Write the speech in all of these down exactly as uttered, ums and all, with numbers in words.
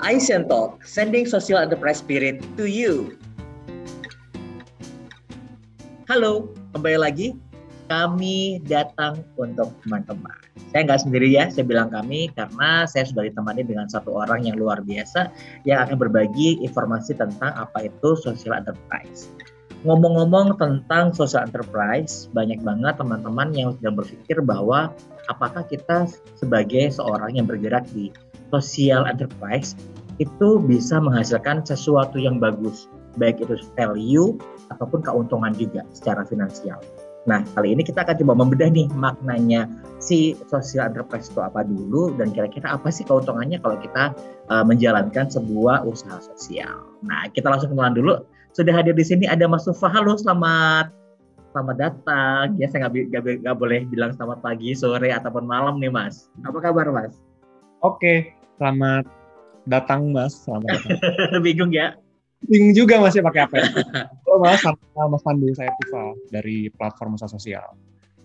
ISEAN Talk, sending social enterprise spirit to you. Halo, kembali lagi. Kami datang untuk teman-teman. Saya nggak sendiri ya, saya bilang kami karena saya sudah ditemani dengan satu orang yang luar biasa yang akan berbagi informasi tentang apa itu social enterprise. Ngomong-ngomong tentang social enterprise, banyak banget teman-teman yang sedang berpikir bahwa apakah kita sebagai seorang yang bergerak di social enterprise itu bisa menghasilkan sesuatu yang bagus, baik itu value ataupun keuntungan juga secara finansial. Nah, kali ini kita akan coba membedah nih maknanya si social enterprise itu apa dulu dan kira-kira apa sih keuntungannya kalau kita uh, menjalankan sebuah usaha sosial. Nah, kita langsung kenalan dulu. Sudah hadir di sini ada Mas Thufa. Halo, selamat selamat datang. Ya, saya nggak boleh bilang selamat pagi, sore, ataupun malam nih, Mas. Apa kabar, Mas? Oke, selamat datang, Mas. Selamat datang. Bingung ya? Bingung juga, Mas, ya pakai apa ya? Halo, Mas. Sama Mas Pandu, saya Thufa dari platform usaha sosial.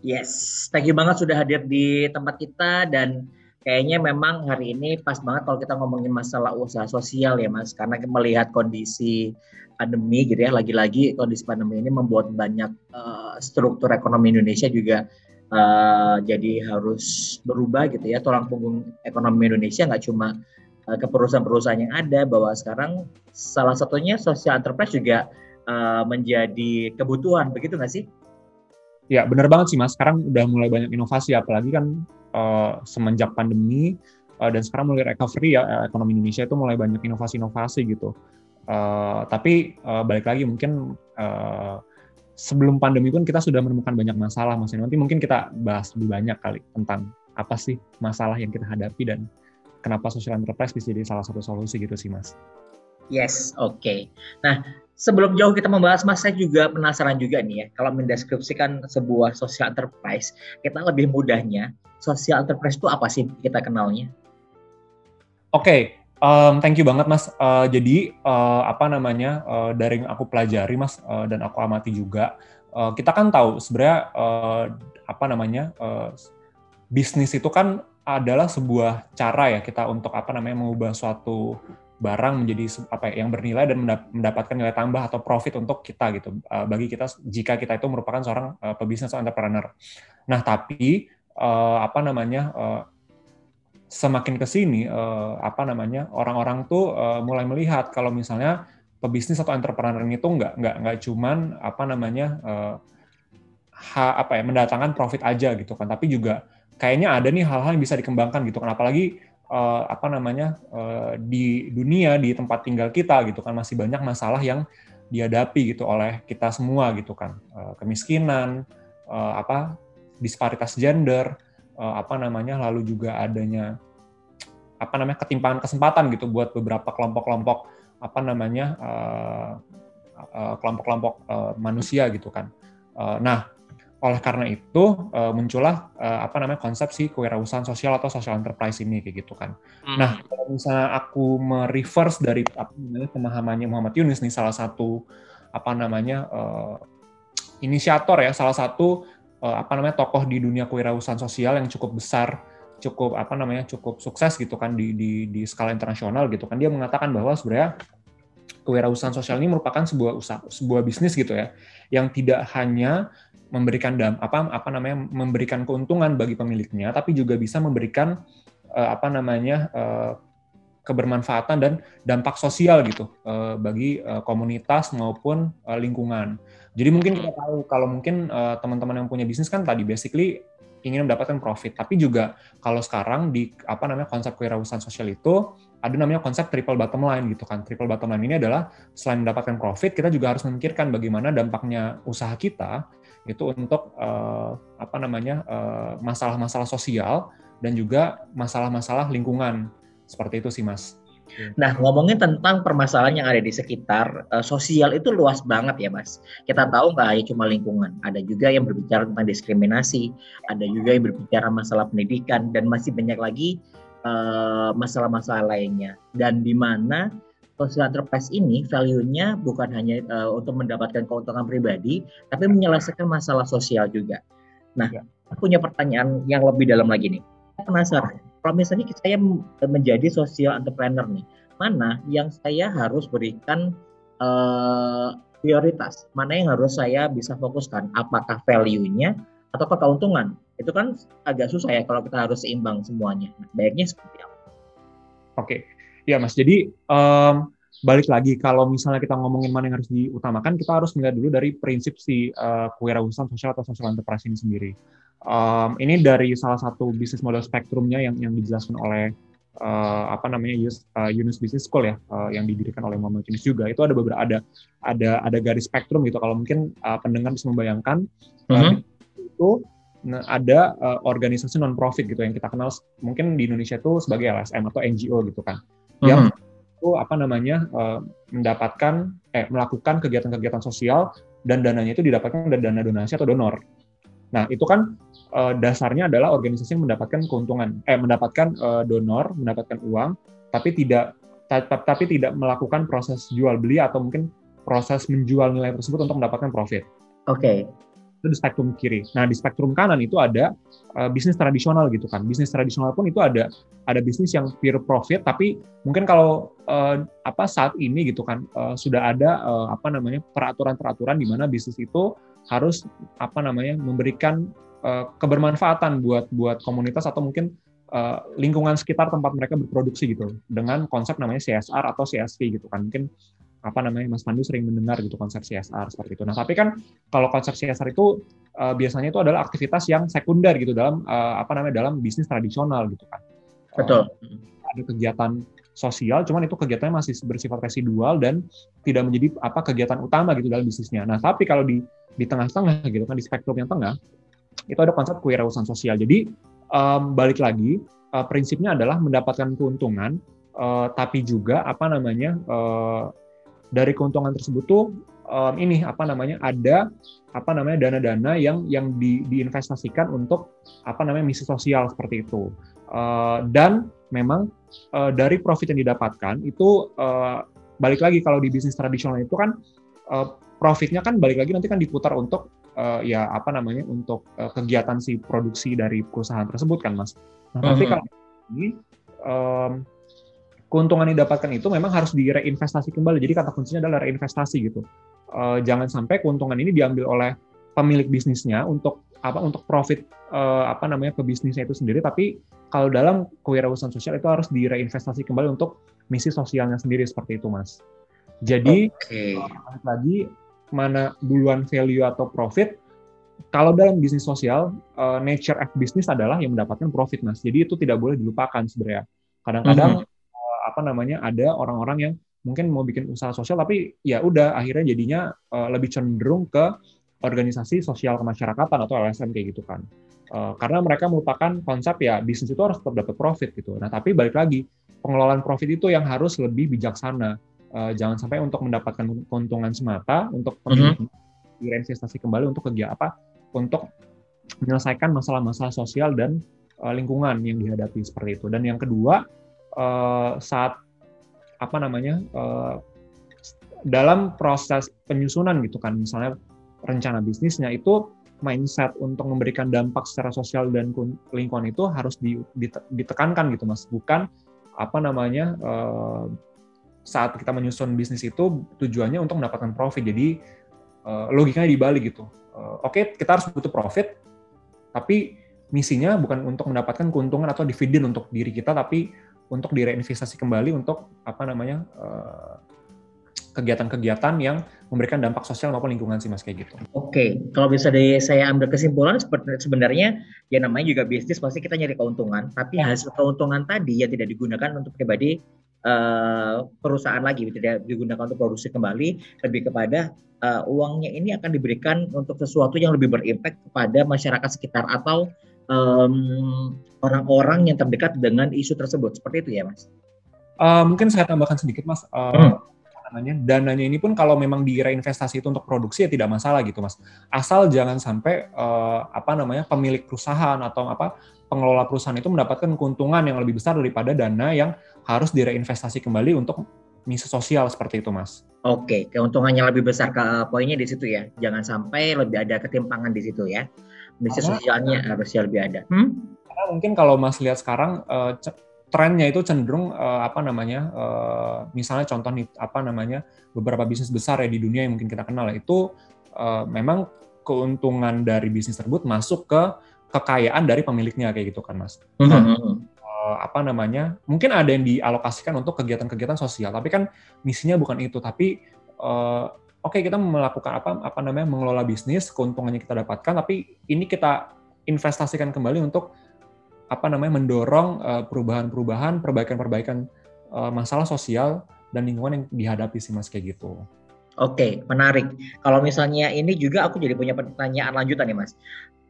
Yes, thank you banget sudah hadir di tempat kita dan kayaknya memang hari ini pas banget kalau kita ngomongin masalah usaha sosial ya, Mas, karena melihat kondisi pandemi gitu ya, lagi-lagi kondisi pandemi ini membuat banyak uh, struktur ekonomi Indonesia juga uh, jadi harus berubah gitu ya. Tulang punggung ekonomi Indonesia nggak cuma uh, ke perusahaan-perusahaan yang ada, bahwa sekarang salah satunya social enterprise juga uh, menjadi kebutuhan, begitu nggak sih? Ya, benar banget sih, Mas, sekarang udah mulai banyak inovasi, apalagi kan Uh, semenjak pandemi uh, dan sekarang mulai recovery ya, ekonomi Indonesia itu mulai banyak inovasi-inovasi gitu. Uh, tapi uh, balik lagi mungkin uh, sebelum pandemi pun kita sudah menemukan banyak masalah, Mas. Nanti mungkin kita bahas lebih banyak kali tentang apa sih masalah yang kita hadapi dan kenapa social enterprise bisa jadi salah satu solusi gitu sih, Mas. Yes, oke. Okay. Nah, sebelum jauh kita membahas, Mas, saya juga penasaran juga nih ya, kalau mendeskripsikan sebuah social enterprise, kita lebih mudahnya, social enterprise itu apa sih kita kenalnya? Oke, okay, um, thank you banget, Mas. Uh, jadi, uh, apa namanya, uh, dari yang aku pelajari, Mas, uh, dan aku amati juga, uh, kita kan tahu sebenarnya, uh, apa namanya, uh, bisnis itu kan adalah sebuah cara ya, kita untuk apa namanya, mengubah suatu barang menjadi apa ya, yang bernilai dan mendapatkan nilai tambah atau profit untuk kita gitu, bagi kita jika kita itu merupakan seorang uh, pebisnis atau entrepreneur. Nah, tapi uh, apa namanya uh, semakin kesini uh, apa namanya orang-orang tuh uh, mulai melihat kalau misalnya pebisnis atau entrepreneur itu nggak nggak nggak cuman apa namanya uh, ha, apa ya mendatangkan profit aja gitu kan, tapi juga kayaknya ada nih hal-hal yang bisa dikembangkan gitu kan, apalagi Uh, apa namanya uh, di dunia, di tempat tinggal kita gitu kan, masih banyak masalah yang dihadapi gitu oleh kita semua gitu kan, uh, kemiskinan, uh, apa disparitas gender, uh, apa namanya lalu juga adanya apa namanya ketimpangan kesempatan gitu buat beberapa kelompok-kelompok apa namanya uh, uh, kelompok-kelompok uh, manusia gitu kan. Uh, nah, oleh karena itu uh, muncullah uh, apa namanya konsep si kewirausahaan sosial atau social enterprise ini kayak gitu kan. Hmm. Nah, kalau misalnya aku mereverse dari apa namanya pemahamannya Muhammad Yunus nih, salah satu apa namanya uh, inisiator ya, salah satu uh, apa namanya tokoh di dunia kewirausahaan sosial yang cukup besar, cukup apa namanya cukup sukses gitu kan di di di skala internasional gitu kan. Dia mengatakan bahwa sebenarnya kewirausahaan sosial ini merupakan sebuah usaha, sebuah bisnis gitu ya, yang tidak hanya memberikan dam, apa apa namanya memberikan keuntungan bagi pemiliknya, tapi juga bisa memberikan uh, apa namanya uh, kebermanfaatan dan dampak sosial gitu uh, bagi uh, komunitas maupun uh, lingkungan. Jadi mungkin kita tahu kalau mungkin uh, teman-teman yang punya bisnis kan tadi basically ingin mendapatkan profit, tapi juga kalau sekarang di apa namanya konsep kewirausahaan sosial itu ada namanya konsep triple bottom line gitu kan. Triple bottom line ini adalah selain mendapatkan profit, kita juga harus memikirkan bagaimana dampaknya usaha kita itu untuk uh, apa namanya uh, masalah-masalah sosial dan juga masalah-masalah lingkungan, seperti itu sih, Mas. Nah, ngomongin tentang permasalahan yang ada di sekitar uh, sosial itu luas banget ya, Mas. Kita tahu nggak hanya cuma lingkungan, ada juga yang berbicara tentang diskriminasi, ada juga yang berbicara masalah pendidikan dan masih banyak lagi uh, masalah-masalah lainnya. Dan di mana social enterprise ini value-nya bukan hanya uh, untuk mendapatkan keuntungan pribadi, tapi menyelesaikan masalah sosial juga. Nah, ya. Aku punya pertanyaan yang lebih dalam lagi nih. Penasaran, Kalau misalnya saya menjadi social entrepreneur nih, mana yang saya harus berikan uh, prioritas, mana yang harus saya bisa fokuskan, apakah value-nya ataukah keuntungan. Itu kan agak susah ya kalau kita harus seimbang semuanya. Nah, baiknya seperti apa? Oke, ya Mas, jadi um, balik lagi, kalau misalnya kita ngomongin mana yang harus diutamakan, kita harus melihat dulu dari prinsip si uh, kewirausahaan sosial atau social enterprise ini sendiri. Um, ini dari salah satu bisnis model spektrumnya yang, yang dijelaskan oleh uh, apa namanya Yus, uh, Yunus Business School ya, uh, yang didirikan oleh Muhammad Yunus juga. Itu ada beberapa ada ada ada garis spektrum gitu. Kalau mungkin uh, pendengar bisa membayangkan uh-huh. uh, itu ada uh, organisasi non profit gitu yang kita kenal mungkin di Indonesia itu sebagai L S M atau N G O gitu kan, uh-huh. yang itu apa namanya uh, mendapatkan eh, melakukan kegiatan-kegiatan sosial dan dananya itu didapatkan dari dana donasi atau donor. Nah itu kan dasarnya adalah organisasi yang mendapatkan keuntungan, eh mendapatkan uh, donor, mendapatkan uang, tapi tidak tapi tidak melakukan proses jual beli atau mungkin proses menjual nilai tersebut untuk mendapatkan profit. Oke. Okay. Itu di spektrum kiri. Nah di spektrum kanan itu ada uh, bisnis tradisional gitu kan. Bisnis tradisional pun itu ada ada bisnis yang pure profit, tapi mungkin kalau uh, apa saat ini gitu kan uh, sudah ada uh, apa namanya peraturan-peraturan di mana bisnis itu harus apa namanya memberikan kebermanfaatan buat buat komunitas atau mungkin uh, lingkungan sekitar tempat mereka berproduksi gitu dengan konsep namanya C S R atau C S V gitu kan, mungkin apa namanya Mas Pandu sering mendengar gitu konsep C S R seperti itu. Nah tapi kan kalau konsep C S R itu uh, biasanya itu adalah aktivitas yang sekunder gitu dalam uh, apa namanya dalam bisnis tradisional gitu kan. Betul. Uh, ada kegiatan sosial, cuman itu kegiatannya masih bersifat residual dan tidak menjadi apa kegiatan utama gitu dalam bisnisnya. Nah tapi kalau di di tengah-tengah gitu kan di spektrum yang tengah itu ada konsep kewirausahaan sosial. Jadi um, balik lagi uh, prinsipnya adalah mendapatkan keuntungan, uh, tapi juga apa namanya uh, dari keuntungan tersebut tuh um, ini apa namanya ada apa namanya dana-dana yang yang di, diinvestasikan untuk apa namanya misi sosial seperti itu. Uh, dan memang uh, dari profit yang didapatkan itu uh, balik lagi kalau di bisnis tradisional itu kan uh, profitnya kan balik lagi nanti kan diputar untuk Uh, ya apa namanya untuk uh, kegiatan si produksi dari perusahaan tersebut kan Mas. Nah, tapi kalau ini um, keuntungan yang didapatkan itu memang harus direinvestasi kembali. Jadi kata kuncinya adalah reinvestasi gitu. Uh, jangan sampai keuntungan ini diambil oleh pemilik bisnisnya untuk apa untuk profit uh, apa namanya ke bisnisnya itu sendiri. Tapi kalau dalam kewirausahaan sosial itu harus direinvestasi kembali untuk misi sosialnya sendiri seperti itu Mas. Jadi okay. uh, lagi mana duluan value atau profit. Kalau dalam bisnis sosial, uh, nature of business adalah yang mendapatkan profit, Mas. Jadi itu tidak boleh dilupakan sebenarnya. Kadang-kadang mm-hmm. uh, apa namanya ada orang-orang yang mungkin mau bikin usaha sosial tapi ya udah akhirnya jadinya uh, lebih cenderung ke organisasi sosial kemasyarakatan atau L S M kayak gitu kan. Uh, karena mereka melupakan konsep ya bisnis itu harus tetap dapat profit gitu. Nah, tapi balik lagi pengelolaan profit itu yang harus lebih bijaksana. Uh, jangan sampai untuk mendapatkan keuntungan semata untuk mm-hmm. direinvestasi kembali untuk kegiatan apa untuk menyelesaikan masalah-masalah sosial dan uh, lingkungan yang dihadapi seperti itu. Dan yang kedua uh, saat apa namanya uh, dalam proses penyusunan gitu kan misalnya rencana bisnisnya itu mindset untuk memberikan dampak secara sosial dan lingkungan itu harus ditekankan gitu Mas, bukan apa namanya uh, saat kita menyusun bisnis itu tujuannya untuk mendapatkan profit. Jadi uh, logikanya dibalik gitu. Uh, Oke, okay, kita harus butuh profit, tapi misinya bukan untuk mendapatkan keuntungan atau dividen untuk diri kita, tapi untuk direinvestasi kembali untuk apa namanya uh, kegiatan-kegiatan yang memberikan dampak sosial maupun lingkungan sih Mas kayak gitu. Oke, okay. Kalau bisa dari saya ambil kesimpulan sebenarnya ya namanya juga bisnis pasti kita nyari keuntungan, tapi hasil keuntungan tadi yang tidak digunakan untuk pribadi Uh, perusahaan lagi tidak digunakan untuk produksi kembali, lebih kepada uh, uangnya ini akan diberikan untuk sesuatu yang lebih berimpact kepada masyarakat sekitar atau um, orang-orang yang terdekat dengan isu tersebut, seperti itu ya Mas? Uh, mungkin saya tambahkan sedikit Mas, uh, hmm. namanya, dananya ini pun kalau memang direinvestasi itu untuk produksi ya tidak masalah gitu Mas, asal jangan sampai uh, apa namanya pemilik perusahaan atau apa pengelola perusahaan itu mendapatkan keuntungan yang lebih besar daripada dana yang harus direinvestasi kembali untuk misi sosial seperti itu, Mas. Oke, keuntungannya lebih besar ke poinnya di situ ya. Jangan sampai lebih ada ketimpangan di situ ya. Misi sosialnya harusnya lebih ada. Hmm? Karena mungkin kalau Mas lihat sekarang uh, trennya itu cenderung uh, apa namanya, uh, misalnya contoh nih, apa namanya, beberapa bisnis besar ya di dunia yang mungkin kita kenal ya, itu uh, memang keuntungan dari bisnis tersebut masuk ke kekayaan dari pemiliknya kayak gitu kan Mas. Nah, uh, apa namanya, mungkin ada yang dialokasikan untuk kegiatan-kegiatan sosial, tapi kan misinya bukan itu, tapi uh, oke, okay, kita melakukan apa apa namanya, mengelola bisnis, keuntungannya kita dapatkan, tapi ini kita investasikan kembali untuk apa namanya, mendorong uh, perubahan-perubahan, perbaikan-perbaikan uh, masalah sosial dan lingkungan yang dihadapi sih Mas kayak gitu. Oke, menarik. Kalau misalnya ini juga aku jadi punya pertanyaan lanjutan nih Mas.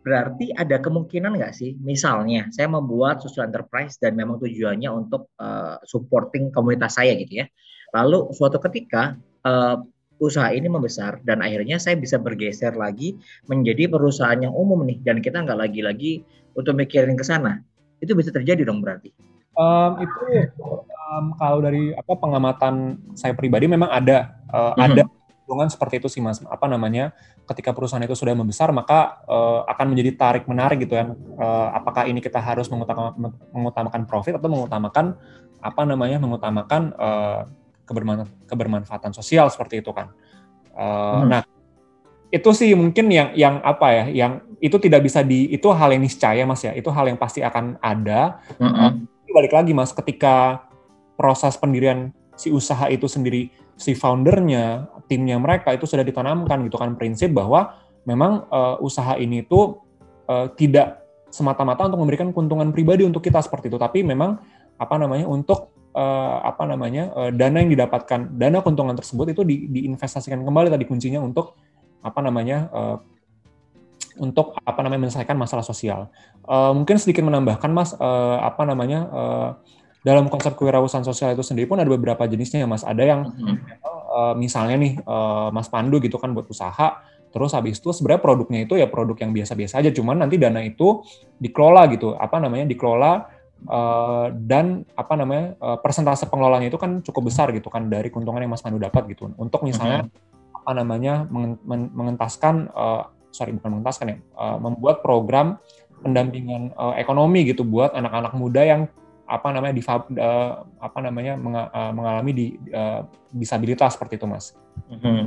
Berarti ada kemungkinan nggak sih, misalnya saya membuat social enterprise dan memang tujuannya untuk uh, supporting komunitas saya gitu ya. Lalu suatu ketika uh, usaha ini membesar dan akhirnya saya bisa bergeser lagi menjadi perusahaan yang umum nih, dan kita nggak lagi-lagi untuk mikirin ke sana. Itu bisa terjadi dong berarti? Um, itu um, kalau dari apa pengamatan saya pribadi memang ada uh, mm-hmm. ada hubungan seperti itu sih Mas. Apa namanya, ketika perusahaan itu sudah membesar maka uh, akan menjadi tarik menarik gitu ya. Uh, apakah ini kita harus mengutamakan, mengutamakan profit atau mengutamakan apa namanya mengutamakan uh, kebermanfaatan sosial seperti itu kan. Uh, hmm. Nah, itu sih mungkin yang yang apa ya, yang itu tidak bisa di, itu hal yang niscaya Mas ya, itu hal yang pasti akan ada. Hmm. Uh, balik lagi Mas, ketika proses pendirian si usaha itu sendiri, si foundernya, timnya mereka itu sudah ditanamkan gitu kan prinsip bahwa memang uh, usaha ini itu uh, tidak semata-mata untuk memberikan keuntungan pribadi untuk kita seperti itu, tapi memang apa namanya untuk Uh, apa namanya uh, dana yang didapatkan, dana keuntungan tersebut itu di, diinvestasikan kembali tadi kuncinya untuk apa namanya uh, untuk apa namanya menyelesaikan masalah sosial. Uh, mungkin sedikit menambahkan Mas, uh, apa namanya uh, dalam konsep kewirausahaan sosial itu sendiri pun ada beberapa jenisnya ya Mas. Ada yang uh, misalnya nih uh, Mas Pandu gitu kan buat usaha, terus habis itu sebenarnya produknya itu ya produk yang biasa-biasa aja, cuman nanti dana itu dikelola gitu, apa namanya dikelola Uh, dan apa namanya uh, persentase pengelolanya itu kan cukup besar gitu kan dari keuntungan yang Mas Pandu dapat gitu untuk misalnya mm-hmm. apa namanya mengen, men, mengentaskan uh, sorry bukan mengentaskan ya uh, membuat program pendampingan uh, ekonomi gitu buat anak-anak muda yang apa namanya di uh, apa namanya menga, uh, mengalami di uh, disabilitas seperti itu Mas. Mm-hmm.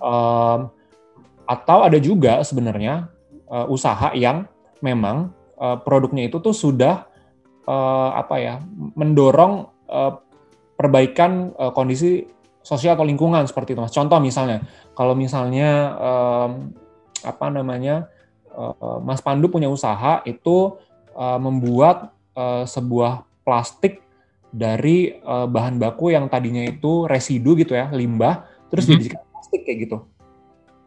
Uh, atau ada juga sebenarnya uh, usaha yang memang uh, produknya itu tuh sudah Uh, apa ya mendorong uh, perbaikan uh, kondisi sosial atau lingkungan seperti itu Mas. Contoh misalnya, kalau misalnya um, apa namanya uh, Mas Pandu punya usaha itu uh, membuat uh, sebuah plastik dari uh, bahan baku yang tadinya itu residu gitu ya, limbah, terus mm-hmm. dijadikan plastik kayak gitu.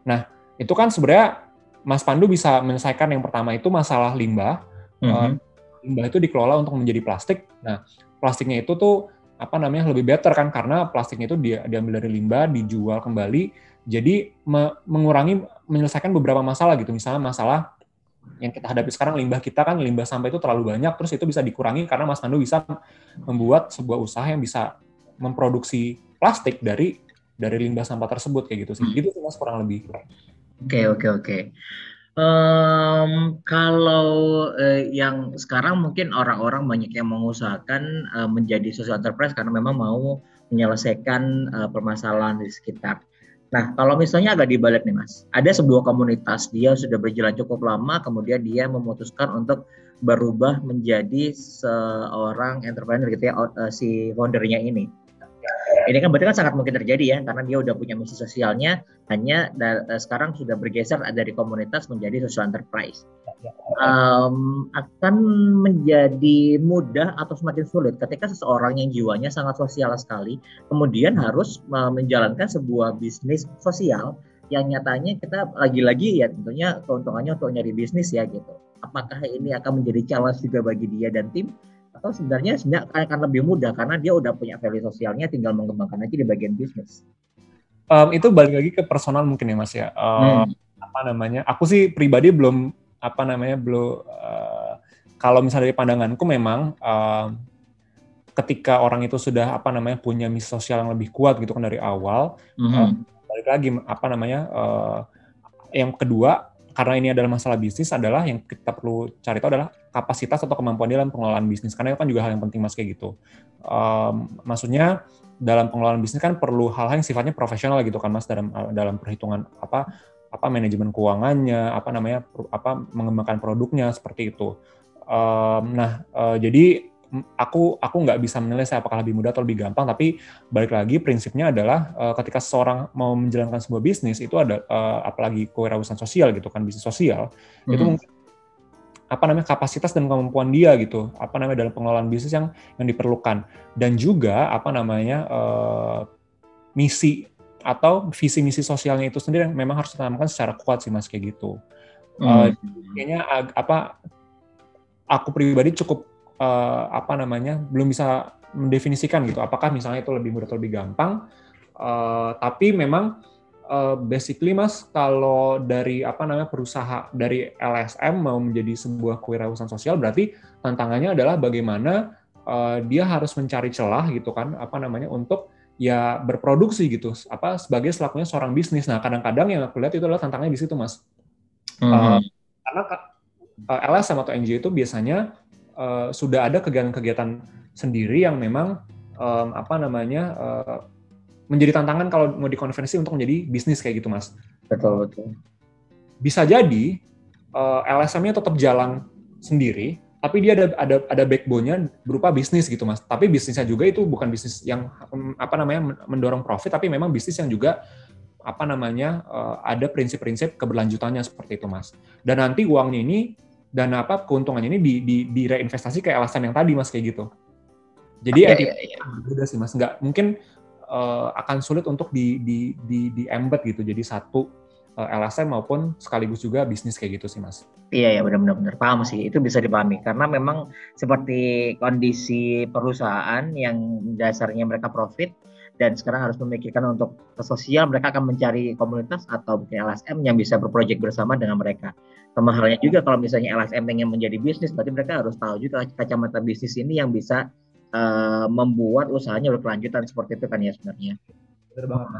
Nah, itu kan sebenarnya Mas Pandu bisa menyelesaikan yang pertama itu masalah limbah. Mm-hmm. Uh, limbah itu dikelola untuk menjadi plastik. Nah, plastiknya itu tuh apa namanya lebih better kan karena plastiknya itu dia, diambil dari limbah, dijual kembali. Jadi me, mengurangi menyelesaikan beberapa masalah gitu. Misalnya masalah yang kita hadapi sekarang limbah kita kan limbah sampah itu terlalu banyak, terus itu bisa dikurangi karena Mas Pandu bisa membuat sebuah usaha yang bisa memproduksi plastik dari dari limbah sampah tersebut kayak gitu sih. Gitu sih Mas kurang lebih. Oke, oke, oke. Um, kalau uh, yang sekarang mungkin orang-orang banyak yang mengusahakan uh, menjadi social enterprise karena memang mau menyelesaikan uh, permasalahan di sekitar. Nah, kalau misalnya agak dibalik nih Mas, ada sebuah komunitas dia sudah berjalan cukup lama, kemudian dia memutuskan untuk berubah menjadi seorang entrepreneur gitu ya, uh, si foundernya ini. Ini kan berarti kan sangat mungkin terjadi ya, karena dia udah punya misi sosialnya, hanya da- sekarang sudah bergeser dari komunitas menjadi social enterprise. Um, akan menjadi mudah atau semakin sulit ketika seseorang yang jiwanya sangat sosial sekali, kemudian harus menjalankan sebuah bisnis sosial yang nyatanya kita lagi-lagi ya tentunya keuntungannya untuk nyari bisnis ya gitu. Apakah ini akan menjadi challenge juga bagi dia dan tim? Atau sebenarnya akan lebih mudah karena dia udah punya value sosialnya, tinggal mengembangkan aja di bagian bisnis. Um, itu balik lagi ke personal mungkin ya Mas ya. Um, hmm. Apa namanya? Aku sih pribadi belum apa namanya belum. Uh, kalau misalnya dari pandanganku memang uh, ketika orang itu sudah apa namanya punya misi sosial yang lebih kuat gitu kan dari awal. Hmm. Um, balik lagi apa namanya? Uh, yang kedua, karena ini adalah masalah bisnis, adalah yang kita perlu cari tahu adalah kapasitas atau kemampuan dia dalam pengelolaan bisnis. Karena itu kan juga hal yang penting, Mas, kayak gitu. Um, maksudnya dalam pengelolaan bisnis kan perlu hal-hal yang sifatnya profesional gitu kan, Mas, dalam dalam perhitungan apa apa manajemen keuangannya, apa namanya apa mengembangkan produknya seperti itu. Um, nah, uh, jadi aku aku nggak bisa menilai saya apakah lebih mudah atau lebih gampang, tapi balik lagi prinsipnya adalah uh, ketika seseorang mau menjalankan sebuah bisnis itu ada uh, apalagi kewirausahaan sosial gitu kan, bisnis sosial, mm-hmm. itu mungkin apa namanya kapasitas dan kemampuan dia gitu, apa namanya dalam pengelolaan bisnis yang yang diperlukan, dan juga apa namanya uh, misi atau visi misi sosialnya itu sendiri yang memang harus ditanamkan secara kuat sih, Mas, kayak gitu. Uh, mm-hmm. Kayaknya ag- apa aku pribadi cukup Uh, apa namanya belum bisa mendefinisikan gitu apakah misalnya itu lebih mudah atau lebih gampang, uh, tapi memang uh, basically, Mas, kalau dari apa namanya perusahaan dari L S M mau menjadi sebuah kewirausahaan sosial, berarti tantangannya adalah bagaimana uh, dia harus mencari celah gitu kan, apa namanya untuk ya berproduksi gitu apa sebagai selakunya seorang bisnis. Nah, kadang-kadang yang aku lihat itu adalah tantangannya di situ, Mas. Mm-hmm. uh, karena uh, L S M atau N G O itu biasanya Uh, sudah ada kegiatan-kegiatan sendiri yang memang um, apa namanya uh, menjadi tantangan kalau mau dikonversi untuk menjadi bisnis kayak gitu, Mas. Betul, betul. Bisa jadi uh, L S M-nya tetap jalan sendiri, tapi dia ada ada ada backbone-nya berupa bisnis gitu, Mas. Tapi bisnisnya juga itu bukan bisnis yang um, apa namanya mendorong profit, tapi memang bisnis yang juga apa namanya uh, ada prinsip-prinsip keberlanjutannya seperti itu, Mas. Dan nanti uangnya ini dan apa keuntungannya ini di, di, di reinvestasi kayak alasan yang tadi, Mas, kayak gitu. Jadi ya, ya, ya. Udah sih, Mas, nggak mungkin uh, akan sulit untuk di di di, di embed gitu. Jadi satu uh, L S M maupun sekaligus juga bisnis kayak gitu sih, Mas. Iya ya, benar-benar paham sih, itu bisa dipahami karena memang seperti kondisi perusahaan yang dasarnya mereka profit dan sekarang harus memikirkan untuk sosial, mereka akan mencari komunitas atau mungkin L S M yang bisa berproyek bersama dengan mereka. Sama halnya juga kalau misalnya L S M pengen menjadi bisnis, berarti mereka harus tahu juga kacamata bisnis ini yang bisa uh, membuat usahanya berkelanjutan seperti itu kan ya sebenarnya. Benar banget.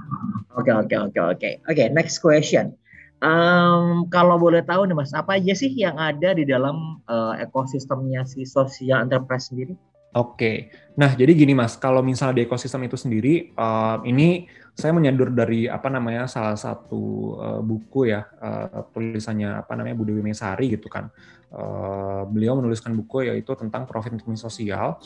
Oke oke oke oke oke next question. Um, kalau boleh tahu nih, Mas, apa aja sih yang ada di dalam uh, ekosistemnya si social enterprise sendiri? Oke, okay. Nah jadi gini, Mas, kalau misalnya di ekosistem itu sendiri, uh, ini saya menyadur dari apa namanya salah satu uh, buku ya, uh, tulisannya apa namanya Budi Wijayansiari gitu kan. Uh, beliau menuliskan buku yaitu tentang profit ekonomi sosial.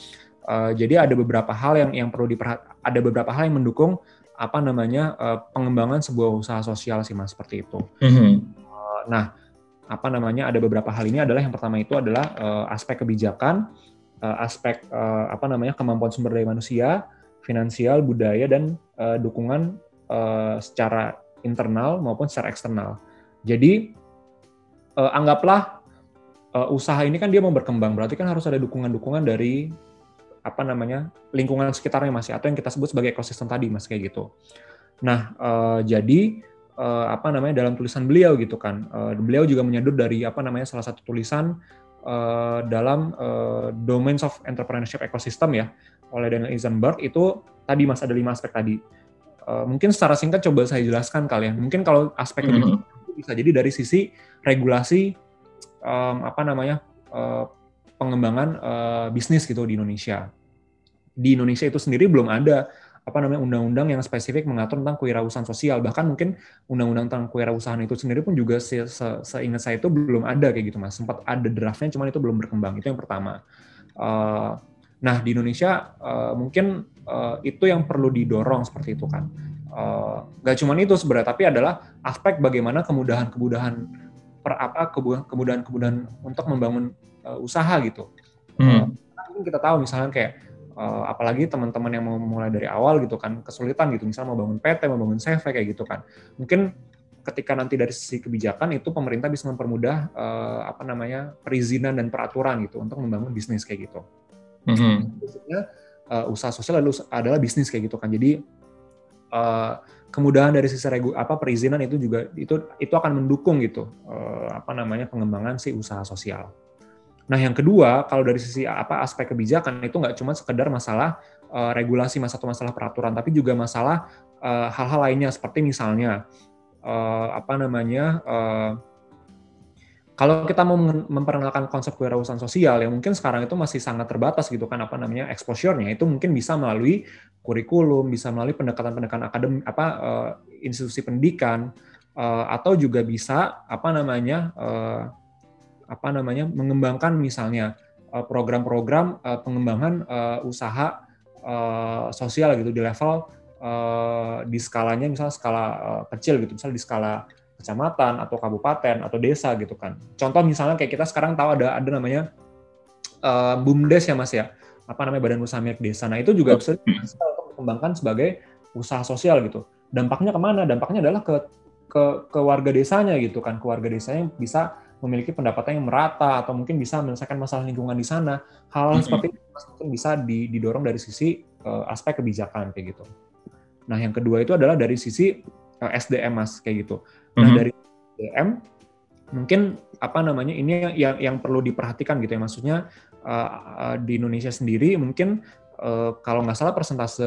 Uh, jadi ada beberapa hal yang yang perlu diperhat, ada beberapa hal yang mendukung apa namanya uh, pengembangan sebuah usaha sosial sih, Mas, seperti itu. Mm-hmm. Uh, nah apa namanya ada beberapa hal ini adalah yang pertama itu adalah uh, aspek kebijakan, aspek uh, apa namanya kemampuan sumber daya manusia, finansial, budaya, dan uh, dukungan uh, secara internal maupun secara eksternal. Jadi uh, anggaplah uh, usaha ini kan dia mau berkembang, berarti kan harus ada dukungan-dukungan dari apa namanya lingkungan sekitarnya, Mas, atau yang kita sebut sebagai ekosistem tadi, Mas, kayak gitu. Nah uh, jadi uh, apa namanya dalam tulisan beliau gitu kan, uh, beliau juga menyadur dari apa namanya salah satu tulisan Uh, dalam uh, Domains of Entrepreneurship Ecosystem ya, oleh Daniel Eisenberg. Itu tadi, Mas, ada lima aspek tadi. Uh, mungkin secara singkat coba saya jelaskan kali ya. Mungkin kalau aspek mm-hmm. itu bisa jadi dari sisi regulasi um, apa namanya uh, pengembangan uh, bisnis gitu di Indonesia. Di Indonesia itu sendiri belum ada apa namanya undang-undang yang spesifik mengatur tentang kewirausahaan sosial, bahkan mungkin undang-undang tentang kewirausahaan itu sendiri pun juga se- se- seingat saya itu belum ada kayak gitu, Mas. Sempat ada draftnya, cuman itu belum berkembang. Itu yang pertama. Uh, nah di Indonesia uh, mungkin uh, itu yang perlu didorong seperti itu kan. Uh, gak cuman itu sebenarnya, tapi adalah aspek bagaimana kemudahan-kemudahan per apa kemudahan-kemudahan untuk membangun uh, usaha gitu. Hmm. Uh, kita tahu misalnya kayak Uh, apalagi teman-teman yang mau mulai dari awal gitu kan, kesulitan gitu, misalnya mau bangun P T, mau bangun C V kayak gitu kan. Mungkin ketika nanti dari sisi kebijakan itu pemerintah bisa mempermudah uh, apa namanya perizinan dan peraturan gitu untuk membangun bisnis kayak gitu. Mm-hmm. Maksudnya uh, usaha sosial adalah bisnis kayak gitu kan. Jadi uh, kemudahan dari sisi regu, apa perizinan itu juga itu itu akan mendukung gitu uh, apa namanya pengembangan si usaha sosial. Nah yang kedua, kalau dari sisi apa aspek kebijakan itu nggak cuma sekedar masalah uh, regulasi, mas, atau masalah peraturan, tapi juga masalah uh, hal-hal lainnya seperti misalnya uh, apa namanya uh, Kalau kita mau memperkenalkan konsep kewirausahaan sosial, yang mungkin sekarang itu masih sangat terbatas gitu kan, apa namanya, exposure-nya, itu mungkin bisa melalui kurikulum, bisa melalui pendekatan-pendekatan akademik, apa, uh, institusi pendidikan, uh, atau juga bisa, apa namanya, uh, apa namanya, mengembangkan misalnya uh, program-program uh, pengembangan uh, usaha uh, sosial gitu, di level, uh, di skalanya, misalnya skala uh, kecil gitu, misalnya di skala kecamatan atau kabupaten atau desa gitu kan. Contoh misalnya kayak kita sekarang tahu ada ada namanya uh, BUMDes ya Mas ya, apa namanya, Badan Usaha Milik Desa. Nah itu juga bisa dikembangkan sebagai usaha sosial gitu. Dampaknya kemana? Dampaknya adalah ke ke ke warga desanya gitu kan, ke warga desanya yang bisa memiliki pendapatan yang merata atau mungkin bisa menyelesaikan masalah lingkungan di sana. Hal mm-hmm. seperti itu mungkin bisa didorong dari sisi uh, aspek kebijakan kayak gitu. Nah yang kedua itu adalah dari sisi S D M Mas kayak gitu. Nah mm-hmm. dari S D M mungkin apa namanya ini yang yang perlu diperhatikan gitu ya, maksudnya uh, uh, di Indonesia sendiri mungkin uh, kalau nggak salah persentase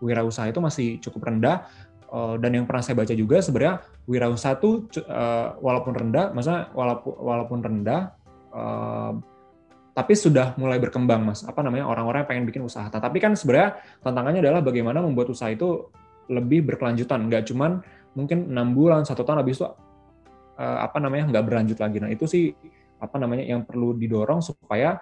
wirausaha itu masih cukup rendah, uh, dan yang pernah saya baca juga sebenarnya wirausaha itu uh, walaupun rendah, maksudnya walaupun walaupun rendah uh, tapi sudah mulai berkembang Mas, apa namanya, orang-orang yang pengen bikin usaha. Tapi kan sebenarnya tantangannya adalah bagaimana membuat usaha itu lebih berkelanjutan, nggak cuman mungkin enam bulan, satu tahun, habis itu uh, apa namanya nggak berlanjut lagi. Nah itu sih apa namanya yang perlu didorong supaya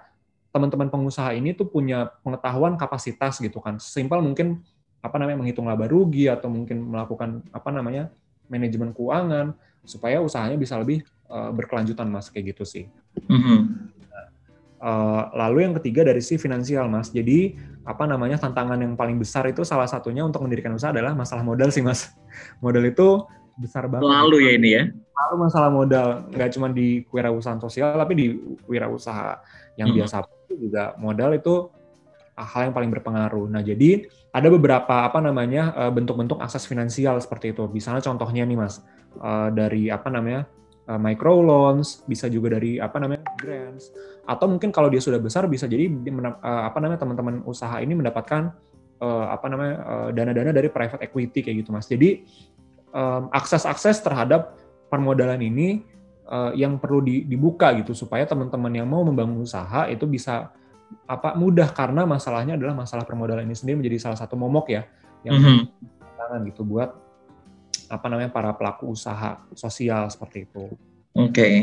teman-teman pengusaha ini tuh punya pengetahuan kapasitas gitu kan. Sesimpel mungkin apa namanya menghitung laba rugi atau mungkin melakukan apa namanya manajemen keuangan supaya usahanya bisa lebih uh, berkelanjutan Mas, kayak gitu sih. Mm-hmm. Uh, lalu yang ketiga dari si finansial Mas. Jadi apa namanya tantangan yang paling besar itu salah satunya untuk mendirikan usaha adalah masalah modal sih Mas. Modal itu besar banget. Lalu ya ini ya. Lalu masalah modal nggak cuma di wirausahaan sosial tapi di wirausaha yang hmm. biasa juga modal itu hal yang paling berpengaruh. Nah jadi ada beberapa apa namanya bentuk-bentuk akses finansial seperti itu. Misalnya contohnya nih Mas uh, dari apa namanya micro loans, bisa juga dari apa namanya grants, atau mungkin kalau dia sudah besar bisa jadi apa namanya teman-teman usaha ini mendapatkan apa namanya dana-dana dari private equity kayak gitu Mas. Jadi akses-akses terhadap permodalan ini yang perlu dibuka gitu supaya teman-teman yang mau membangun usaha itu bisa apa mudah, karena masalahnya adalah masalah permodalan ini sendiri menjadi salah satu momok ya yang mm-hmm. tangan gitu buat apa namanya para pelaku usaha sosial seperti itu. Oke. Okay.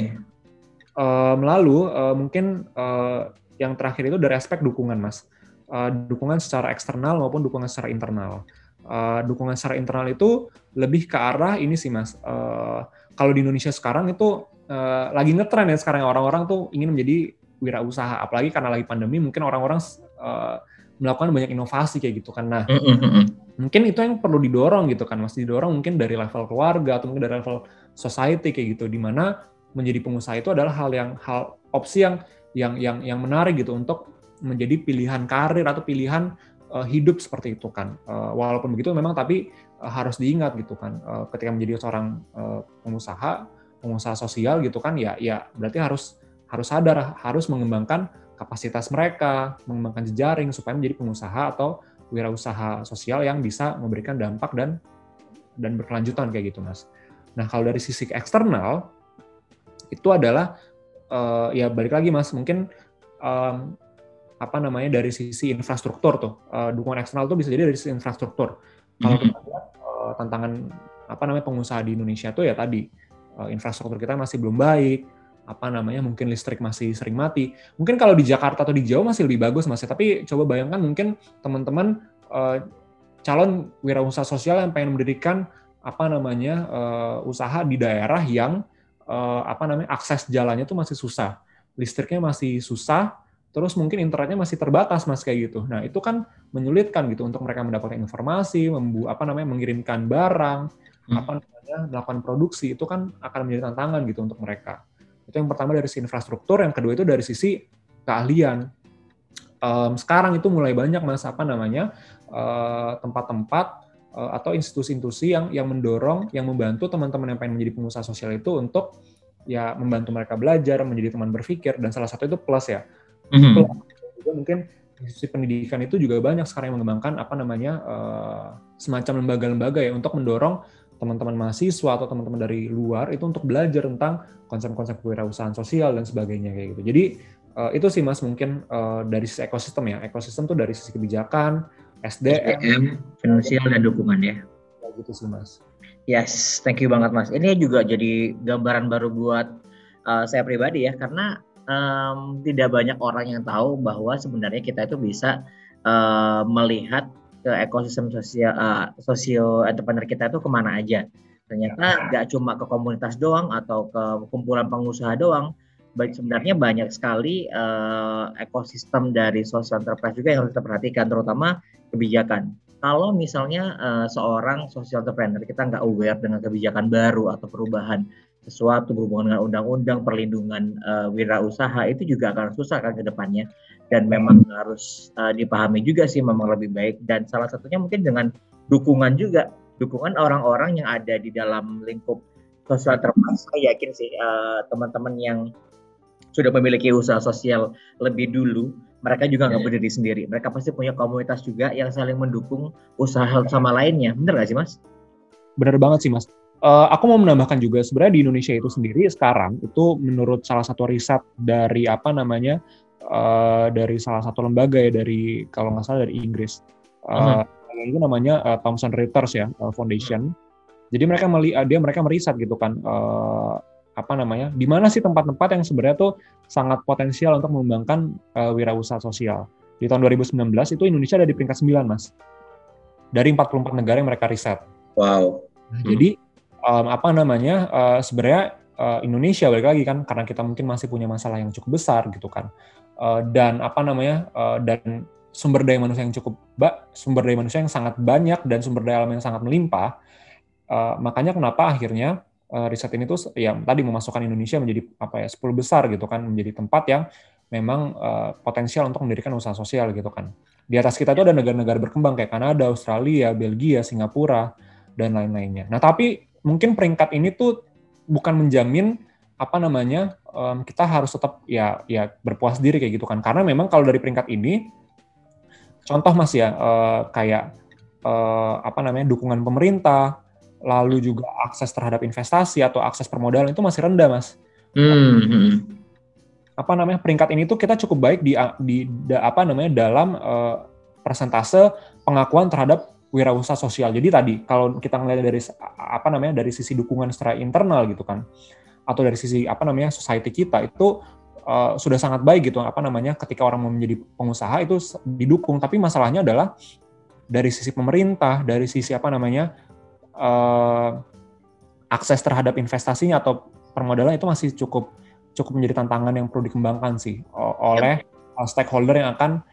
Um, lalu uh, mungkin uh, yang terakhir itu dari aspek dukungan Mas, uh, dukungan secara eksternal maupun dukungan secara internal. Uh, dukungan secara internal itu lebih ke arah ini sih Mas. Uh, kalau di Indonesia sekarang itu uh, lagi ngetren ya sekarang, orang-orang tuh ingin menjadi wirausaha, apalagi karena lagi pandemi mungkin orang-orang uh, melakukan banyak inovasi kayak gitu kan. Nah, mungkin itu yang perlu didorong gitu kan Mas, didorong mungkin dari level keluarga atau mungkin dari level society kayak gitu, di mana menjadi pengusaha itu adalah hal yang hal opsi yang yang yang yang menarik gitu untuk menjadi pilihan karir atau pilihan uh, hidup seperti itu kan. Uh, walaupun begitu memang tapi uh, harus diingat gitu kan, uh, ketika menjadi seorang uh, pengusaha pengusaha sosial gitu kan ya ya berarti harus harus sadar harus mengembangkan kapasitas mereka, mengembangkan jejaring supaya menjadi pengusaha atau wirausaha sosial yang bisa memberikan dampak dan dan berkelanjutan kayak gitu Mas. Nah kalau dari sisi eksternal itu adalah uh, ya balik lagi Mas, mungkin um, apa namanya dari sisi infrastruktur tuh, uh, dukungan eksternal tuh bisa jadi dari sisi infrastruktur. Kalau kita lihat uh, tantangan apa namanya pengusaha di Indonesia tuh ya tadi uh, infrastruktur kita masih belum baik. Apa namanya mungkin listrik masih sering mati. Mungkin kalau di Jakarta atau di Jawa masih lebih bagus Mas, tapi coba bayangkan mungkin teman-teman uh, calon wirausaha sosial yang pengen mendirikan apa namanya uh, usaha di daerah yang uh, apa namanya akses jalannya tuh masih susah, listriknya masih susah, terus mungkin internetnya masih terbatas Mas kayak gitu. Nah, itu kan menyulitkan gitu untuk mereka mendapatkan informasi, membu apa namanya mengirimkan barang, hmm. apa namanya melakukan produksi, itu kan akan menjadi tantangan gitu untuk mereka. Itu yang pertama dari sisi infrastruktur, yang kedua itu dari sisi keahlian. Um, sekarang itu mulai banyak Mas apa namanya uh, tempat-tempat uh, atau institusi-institusi yang yang mendorong, yang membantu teman-teman yang pengen menjadi pengusaha sosial itu untuk ya membantu mereka belajar, menjadi teman berpikir, dan salah satu itu plus ya. Mm-hmm. Plus juga mungkin institusi pendidikan itu juga banyak sekarang yang mengembangkan apa namanya uh, semacam lembaga-lembaga ya untuk mendorong teman-teman mahasiswa atau teman-teman dari luar itu untuk belajar tentang konsep-konsep kewirausahaan sosial dan sebagainya kayak gitu. Jadi uh, itu sih Mas mungkin uh, dari sisi ekosistem ya. Ekosistem tuh dari sisi kebijakan, S D M, finansial dan dukungan ya. Ya gitu sih Mas. Yes, thank you banget Mas. Ini juga jadi gambaran baru buat uh, saya pribadi ya, karena um, tidak banyak orang yang tahu bahwa sebenarnya kita itu bisa uh, melihat ke ekosistem sosial uh, sosio entrepreneur kita itu kemana aja. Ternyata nggak cuma ke komunitas doang atau ke kumpulan pengusaha doang, sebenarnya banyak sekali uh, ekosistem dari sosio entrepreneur juga yang harus kita perhatikan, terutama kebijakan. Kalau misalnya uh, seorang sosio entrepreneur kita nggak aware dengan kebijakan baru atau perubahan sesuatu berhubungan dengan undang-undang perlindungan uh, wirausaha, itu juga akan susah kan ke depannya. Dan memang harus uh, dipahami juga sih, memang lebih baik. Dan salah satunya mungkin dengan dukungan juga, dukungan orang-orang yang ada di dalam lingkup sosial terpaksa. Saya yakin sih uh, teman-teman yang sudah memiliki usaha sosial lebih dulu, mereka juga nggak berdiri sendiri. Mereka pasti punya komunitas juga yang saling mendukung usaha sama lainnya. Benar nggak sih Mas? Benar banget sih Mas. Uh, aku mau menambahkan juga, sebenarnya di Indonesia itu sendiri sekarang itu menurut salah satu riset dari apa namanya, Uh, dari salah satu lembaga ya, dari kalau nggak salah dari Inggris, uh, hmm. itu namanya uh, Thomson Reuters ya uh, Foundation. Hmm. Jadi mereka melihat dia mereka meriset gitu kan uh, apa namanya, di mana sih tempat-tempat yang sebenarnya tuh sangat potensial untuk mengembangkan uh, wirausaha sosial. Di tahun dua ribu sembilan belas itu Indonesia ada di peringkat sembilan Mas, dari empat puluh empat negara yang mereka riset. Wow. Nah, hmm. Jadi um, apa namanya uh, sebenarnya uh, Indonesia balik lagi kan, karena kita mungkin masih punya masalah yang cukup besar gitu kan. Uh, dan apa namanya uh, dan sumber daya manusia yang cukup ba, sumber daya manusia yang sangat banyak dan sumber daya alam yang sangat melimpah, uh, makanya kenapa akhirnya uh, riset ini tuh ya tadi memasukkan Indonesia menjadi apa ya, sepuluh besar gitu kan, menjadi tempat yang memang uh, potensial untuk mendirikan usaha sosial gitu kan. Di atas kita tuh ada negara-negara berkembang kayak Kanada, Australia, Belgia, Singapura dan lain-lainnya. Nah tapi mungkin peringkat ini tuh bukan menjamin apa namanya um, kita harus tetap ya ya berpuas diri kayak gitu kan, karena memang kalau dari peringkat ini contoh Mas ya uh, kayak uh, apa namanya dukungan pemerintah, lalu juga akses terhadap investasi atau akses permodalan itu masih rendah Mas. Hmm. Apa namanya peringkat ini tuh kita cukup baik di di da, apa namanya dalam uh, persentase pengakuan terhadap wirausaha sosial. Jadi tadi kalau kita ngelihat dari apa namanya dari sisi dukungan secara internal gitu kan, atau dari sisi apa namanya society kita itu uh, sudah sangat baik gitu apa namanya ketika orang mau menjadi pengusaha itu didukung, tapi masalahnya adalah dari sisi pemerintah, dari sisi apa namanya uh, akses terhadap investasinya atau permodalan itu masih cukup cukup menjadi tantangan yang perlu dikembangkan sih oleh uh, stakeholder yang akan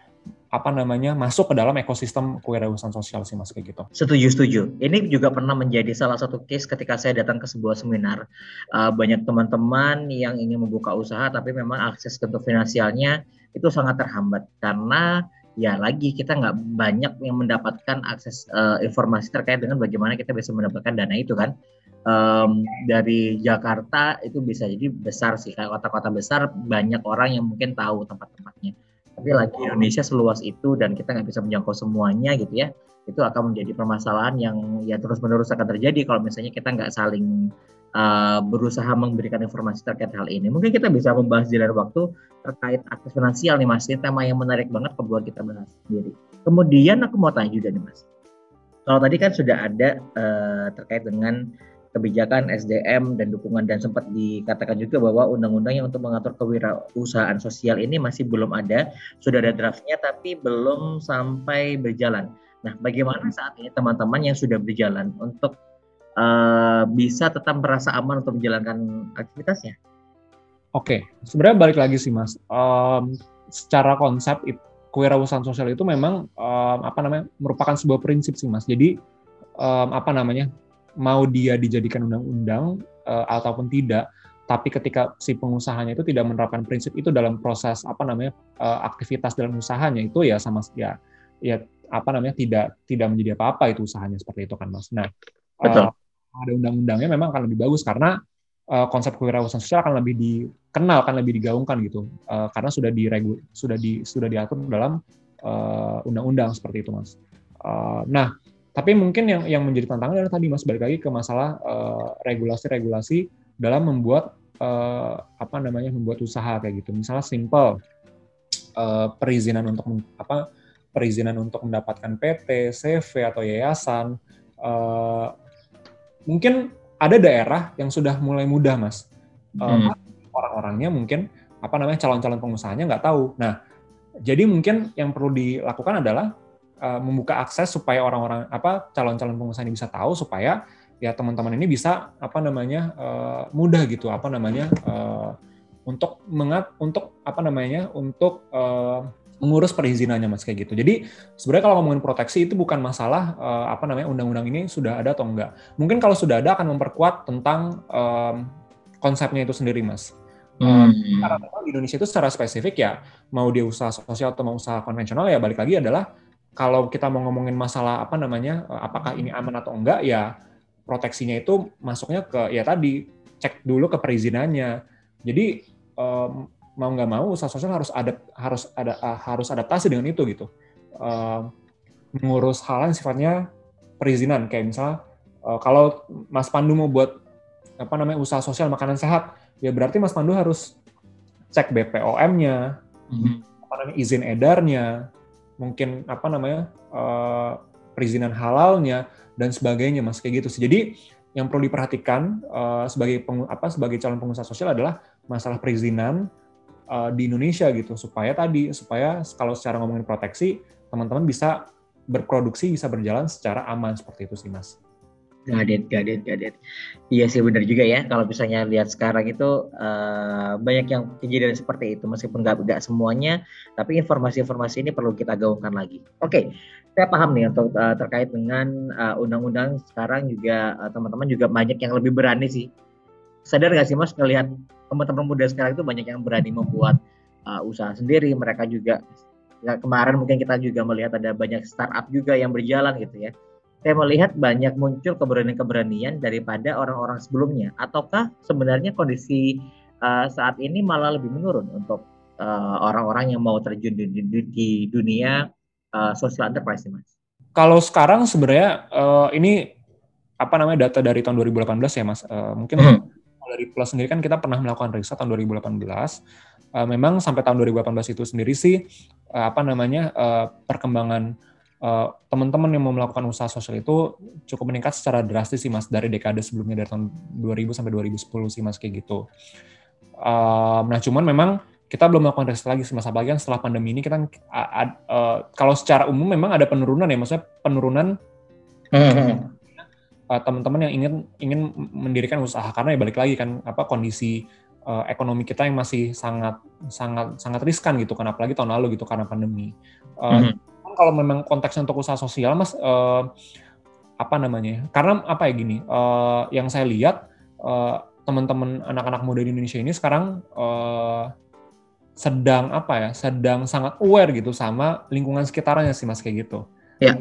apa namanya masuk ke dalam ekosistem kewirausahaan sosial sih Mas kayak gitu. Setuju, setuju. Ini juga pernah menjadi salah satu case ketika saya datang ke sebuah seminar, uh, banyak teman-teman yang ingin membuka usaha tapi memang akses untuk finansialnya itu sangat terhambat karena ya lagi kita nggak banyak yang mendapatkan akses uh, informasi terkait dengan bagaimana kita bisa mendapatkan dana itu kan. Um, dari Jakarta itu bisa jadi besar sih, kayak kota-kota besar banyak orang yang mungkin tahu tempat-tempatnya. Tapi lagi Indonesia seluas itu dan kita nggak bisa menjangkau semuanya gitu ya, itu akan menjadi permasalahan yang ya terus-menerus akan terjadi kalau misalnya kita nggak saling uh, berusaha memberikan informasi terkait hal ini. Mungkin kita bisa membahas di lain waktu terkait akses finansial nih Mas, ini tema yang menarik banget buat kita bahas sendiri. Kemudian aku mau tanya juga nih Mas, kalau tadi kan sudah ada uh, terkait dengan kebijakan, S D M, dan dukungan, dan sempat dikatakan juga bahwa undang-undang yang untuk mengatur kewirausahaan sosial ini masih belum ada, sudah ada draftnya tapi belum sampai berjalan. Nah, bagaimana saat ini teman-teman yang sudah berjalan untuk uh, bisa tetap merasa aman untuk menjalankan aktivitasnya? Oke, sebenarnya balik lagi sih Mas, um, secara konsep it, kewirausahaan sosial itu memang um, apa namanya merupakan sebuah prinsip sih Mas. Jadi um, apa namanya? mau dia dijadikan undang-undang uh, ataupun tidak, tapi ketika si pengusahanya itu tidak menerapkan prinsip itu dalam proses apa namanya uh, aktivitas dalam usahanya itu ya sama ya ya apa namanya tidak tidak menjadi apa-apa itu usahanya seperti itu kan Mas. Nah, uh, ada undang-undangnya memang akan lebih bagus karena uh, konsep kewirausahaan sosial akan lebih dikenal, akan lebih digaungkan gitu uh, karena sudah diregu sudah di sudah diatur dalam uh, undang-undang seperti itu Mas. Uh, nah Tapi mungkin yang yang menjadi tantangan adalah tadi Mas, balik lagi ke masalah uh, regulasi-regulasi dalam membuat uh, apa namanya membuat usaha kayak gitu. Misalnya simple uh, perizinan untuk apa perizinan untuk mendapatkan P T, C V atau yayasan. Uh, mungkin ada daerah yang sudah mulai mudah Mas. Uh, hmm. Orang-orangnya mungkin apa namanya calon-calon pengusahanya nggak tahu. Nah, jadi mungkin yang perlu dilakukan adalah membuka akses supaya orang-orang apa calon-calon pengusaha ini bisa tahu, supaya ya teman-teman ini bisa apa namanya uh, mudah gitu apa namanya uh, untuk mengat untuk apa namanya untuk uh, mengurus perizinannya Mas kayak gitu. Jadi sebenarnya kalau ngomongin proteksi itu bukan masalah uh, apa namanya undang-undang ini sudah ada atau enggak. Mungkin kalau sudah ada akan memperkuat tentang um, konsepnya itu sendiri Mas. Hmm. Karena di Indonesia itu secara spesifik ya mau dia usaha sosial atau mau usaha konvensional ya balik lagi adalah kalau kita mau ngomongin masalah apa namanya, apakah ini aman atau enggak, ya proteksinya itu masuknya ke, ya tadi, cek dulu ke perizinannya. Jadi um, mau nggak mau usaha sosial harus ada harus ada uh, harus adaptasi dengan itu gitu, uh, mengurus hal yang sifatnya perizinan. Kayak misalnya uh, kalau Mas Pandu mau buat apa namanya usaha sosial makanan sehat, ya berarti Mas Pandu harus cek B P O M-nya, mm-hmm. apa namanya izin edarnya. Mungkin apa namanya uh, perizinan halalnya dan sebagainya Mas kayak gitu. Jadi yang perlu diperhatikan uh, sebagai pengu- apa sebagai calon pengusaha sosial adalah masalah perizinan uh, di Indonesia gitu, supaya tadi supaya kalau secara ngomongin proteksi teman-teman bisa berproduksi, bisa berjalan secara aman seperti itu sih Mas. Gadet, gadet, gadet. Iya sih benar juga ya. Kalau misalnya lihat sekarang itu uh, banyak yang kejadian seperti itu, meskipun nggak nggak semuanya, tapi informasi-informasi ini perlu kita gaungkan lagi. Oke, okay. Saya paham nih untuk uh, terkait dengan uh, undang-undang sekarang juga uh, teman-teman juga banyak yang lebih berani sih. Sadar nggak sih Mas ngelihat teman-teman muda sekarang itu banyak yang berani membuat uh, usaha sendiri. Mereka juga ya, kemarin mungkin kita juga melihat ada banyak startup juga yang berjalan gitu ya. Saya melihat banyak muncul keberanian-keberanian daripada orang-orang sebelumnya. Ataukah sebenarnya kondisi uh, saat ini malah lebih menurun untuk uh, orang-orang yang mau terjun di, di, di dunia uh, social enterprise, Mas? Kalau sekarang sebenarnya uh, ini apa namanya data dari tahun dua ribu delapan belas ya, Mas. Uh, mungkin hmm. dari Plus sendiri kan kita pernah melakukan riset tahun dua ribu delapan belas. Uh, memang sampai tahun dua ribu delapan belas itu sendiri sih uh, apa namanya uh, perkembangan Uh, teman-teman yang mau melakukan usaha sosial itu cukup meningkat secara drastis sih Mas, dari dekade sebelumnya, dari tahun dua ribu sampai dua ribu sepuluh sih Mas kayak gitu. Uh, nah cuman memang kita belum melakukan riset lagi sih Mas, apalagi kan setelah pandemi ini kita uh, uh, kalau secara umum memang ada penurunan ya, maksudnya penurunan uh, teman-teman yang ingin ingin mendirikan usaha, karena ya balik lagi kan apa kondisi uh, ekonomi kita yang masih sangat sangat sangat riskan gitu kan, apalagi tahun lalu gitu karena pandemi. Uh, mm-hmm. Kalau memang konteksnya untuk usaha sosial Mas, eh, apa namanya? Karena apa ya gini, eh, yang saya lihat eh, teman-teman anak-anak muda di Indonesia ini sekarang eh, sedang apa ya? Sedang sangat aware gitu sama lingkungan sekitarnya sih Mas kayak gitu. Ya.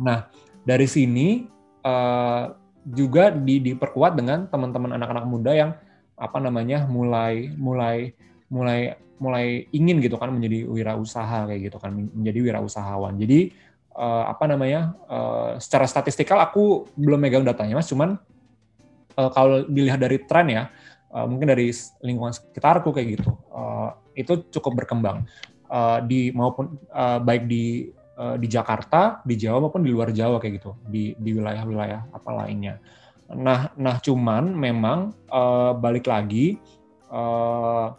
Nah dari sini eh, juga di, diperkuat dengan teman-teman anak-anak muda yang apa namanya mulai mulai mulai mulai ingin gitu kan menjadi wirausaha kayak gitu kan, menjadi wirausahawan. Jadi uh, apa namanya uh, secara statistikal aku belum megang datanya Mas, cuman uh, kalau dilihat dari tren ya uh, mungkin dari lingkungan sekitarku kayak gitu uh, itu cukup berkembang uh, di maupun uh, baik di uh, di Jakarta, di Jawa maupun di luar Jawa kayak gitu, di di wilayah-wilayah apa lainnya. Nah nah cuman memang uh, balik lagi uh,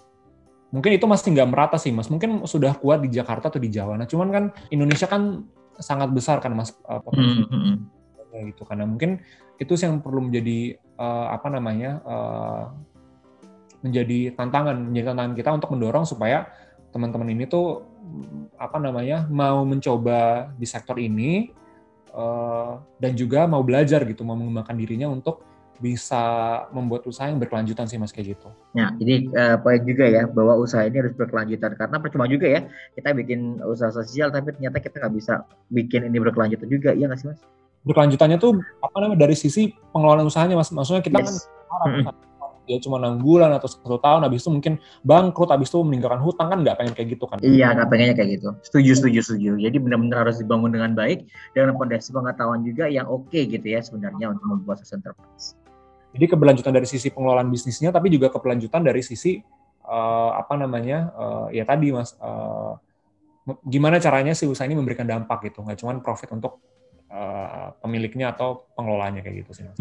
mungkin itu masih nggak merata sih Mas, mungkin sudah kuat di Jakarta atau di Jawa. Nah cuman kan Indonesia kan sangat besar kan Mas uh, potensi mm-hmm. gitu, karena mungkin itu sih yang perlu menjadi uh, apa namanya uh, menjadi tantangan menjadi tantangan kita untuk mendorong supaya teman-teman ini tuh apa namanya mau mencoba di sektor ini uh, dan juga mau belajar gitu, mau mengembangkan dirinya untuk bisa membuat usaha yang berkelanjutan sih Mas kayak gitu. Nah, jadi uh, poin juga ya bahwa usaha ini harus berkelanjutan, karena percuma juga ya kita bikin usaha sosial tapi ternyata kita nggak bisa bikin ini berkelanjutan juga, iya nggak sih Mas? Berkelanjutannya tuh apa namanya dari sisi pengelolaan usahanya Mas, maksudnya kita yes. kan mm-hmm. ya cuma enam bulan atau satu tahun, habis itu mungkin bangkrut, habis itu meninggalkan hutang, kan nggak pengen kayak gitu kan? Iya, nggak pengennya kayak gitu. Setuju, setuju, setuju. Jadi benar-benar harus dibangun dengan baik, dengan fondasi pengetahuan juga yang oke okay gitu ya sebenarnya untuk membuat success enterprise. Jadi keberlanjutan dari sisi pengelolaan bisnisnya, tapi juga keberlanjutan dari sisi uh, apa namanya, uh, ya tadi mas, uh, gimana caranya si usaha ini memberikan dampak gitu, nggak cuma profit untuk uh, pemiliknya atau pengelolanya kayak gitu sih mas.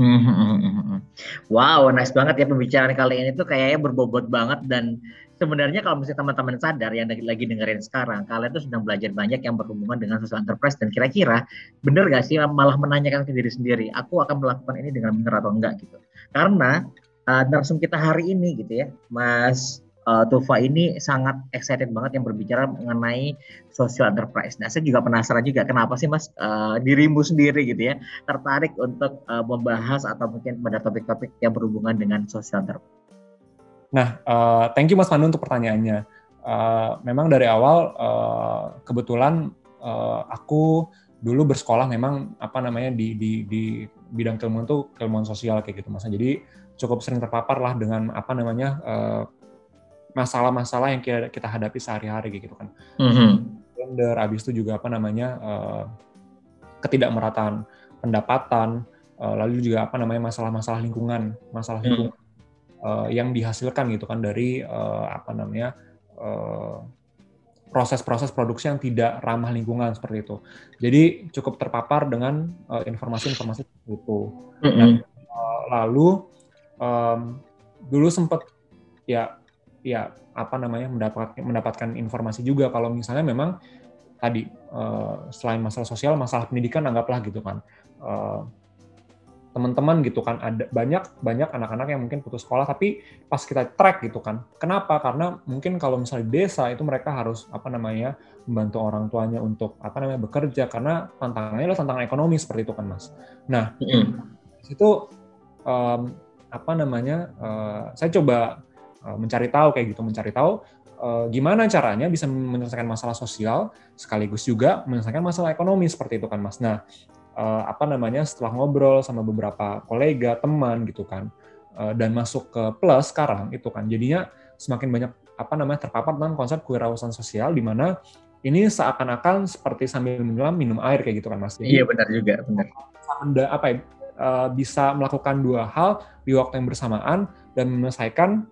Wow, nice banget ya pembicaraan kali ini tuh kayaknya berbobot banget, dan sebenarnya kalau misalnya teman-teman sadar yang lagi dengerin sekarang, kalian tuh sedang belajar banyak yang berhubungan dengan social enterprise, dan kira-kira bener nggak sih malah menanyakan ke diri sendiri, aku akan melakukan ini dengan benar atau enggak gitu. Karena uh, narsum kita hari ini gitu ya, Mas uh, Thufa ini sangat excited banget yang berbicara mengenai social enterprise. Nah, saya juga penasaran juga kenapa sih Mas uh, dirimu sendiri gitu ya tertarik untuk uh, membahas atau mungkin pada topik-topik yang berhubungan dengan social enterprise. Nah, uh, thank you Mas Pandu untuk pertanyaannya. Uh, memang dari awal uh, kebetulan uh, aku dulu bersekolah memang apa namanya di di di bidang keilmuan tuh keilmuan sosial kayak gitu Mas. Jadi cukup sering terpapar lah dengan apa namanya uh, masalah-masalah yang kita, kita hadapi sehari-hari kayak gitu kan. Mm-hmm. Gender, abis itu juga apa namanya uh, ketidakmerataan pendapatan, uh, lalu juga apa namanya masalah-masalah lingkungan, masalah lingkungan mm-hmm. uh, yang dihasilkan gitu kan dari uh, apa namanya uh, proses-proses produksi yang tidak ramah lingkungan seperti itu. Jadi cukup terpapar dengan uh, informasi-informasi itu. Mm-hmm. Dan, uh, lalu um, dulu sempat ya ya apa namanya mendapatkan mendapatkan informasi juga kalau misalnya memang tadi uh, selain masalah sosial, masalah pendidikan anggaplah gitu kan. Uh, teman-teman gitu kan ada banyak banyak anak-anak yang mungkin putus sekolah, tapi pas kita track gitu kan kenapa, karena mungkin kalau misalnya di desa itu mereka harus apa namanya membantu orang tuanya untuk apa namanya bekerja, karena tantangannya adalah tantangan ekonomi seperti itu kan Mas. Nah mm-hmm. itu um, apa namanya uh, saya coba uh, mencari tahu kayak gitu mencari tahu uh, gimana caranya bisa menyelesaikan masalah sosial sekaligus juga menyelesaikan masalah ekonomi seperti itu kan Mas. Nah Uh, apa namanya setelah ngobrol sama beberapa kolega, teman gitu kan, uh, dan masuk ke plus sekarang itu kan jadinya semakin banyak apa namanya terpapar dengan konsep kewirausahaan sosial, di mana ini seakan-akan seperti sambil menyelam minum air kayak gitu kan Mas. Iya benar juga, benar. Apa ya, uh, bisa melakukan dua hal di waktu yang bersamaan dan menyelesaikan